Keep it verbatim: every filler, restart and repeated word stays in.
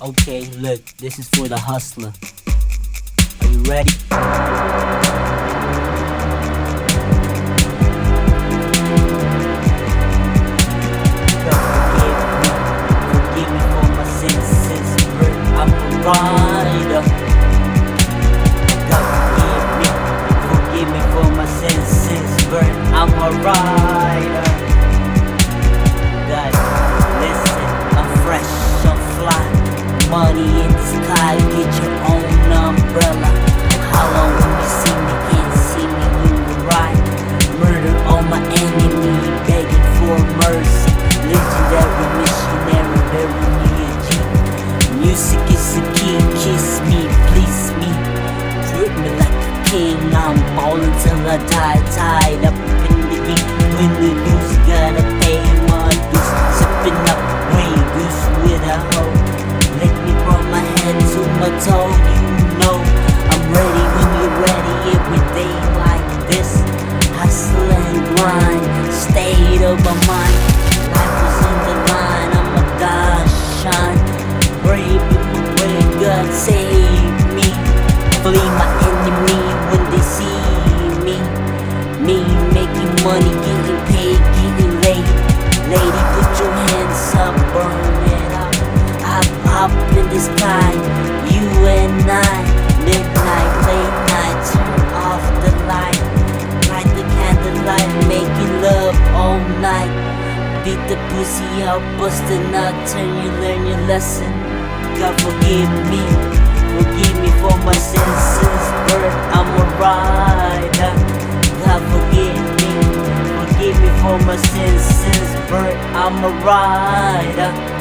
Okay, look, this is for the hustler. Are you ready? Rider. God forgive me, forgive me for my sins, but I'm a rider. God, listen, I'm fresh, I'm fly. Money in the sky, get your own umbrella. How long will you see me? Can't see me, you will ride. Murder on my enemy, begging for mercy. Legendary missionary, very near G. Music is a kiss me, please me, treat me like a king. I'm ballin' till I die, tied up in the game. Win the lose, gotta pay my dues. Sippin' up green goose with a hoe. Lick me from my head to my toe, you know I'm ready when you're ready. Every day like this, hustle and grind, state of my mind. Life is on the line, I'ma die, shine, brave. God save me, flee my enemy when they see me. Me making money, getting paid, getting laid. Lady, put your hands up, burn it up. Up, up in the sky, you and I. Midnight, late night, turn off the light. Light the candlelight, making love all night. Beat the pussy out, bust the nut, turn you, learn your lesson. God forgive me, forgive me for my sins, since birth I'm a rider. God forgive me, forgive me for my sins, since birth I'm a rider.